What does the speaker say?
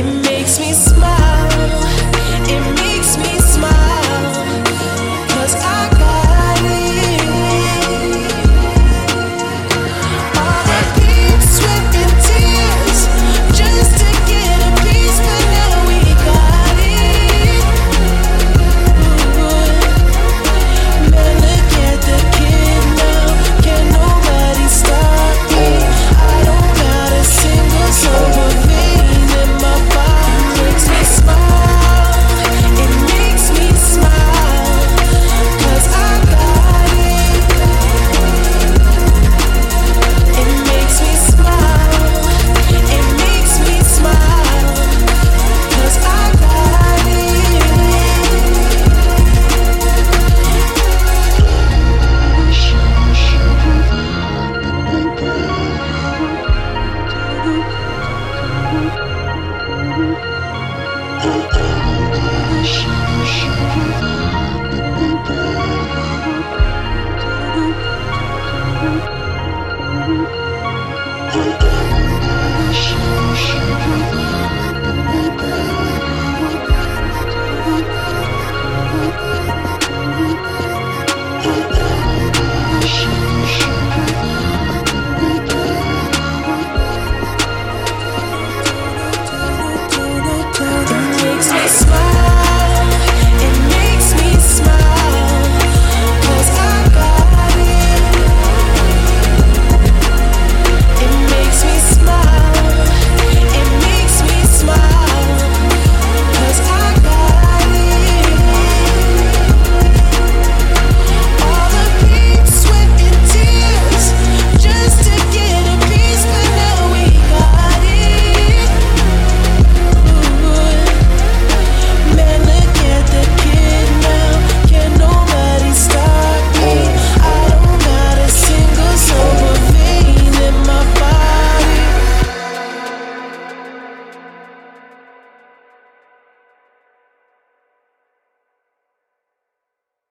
It makes me smile.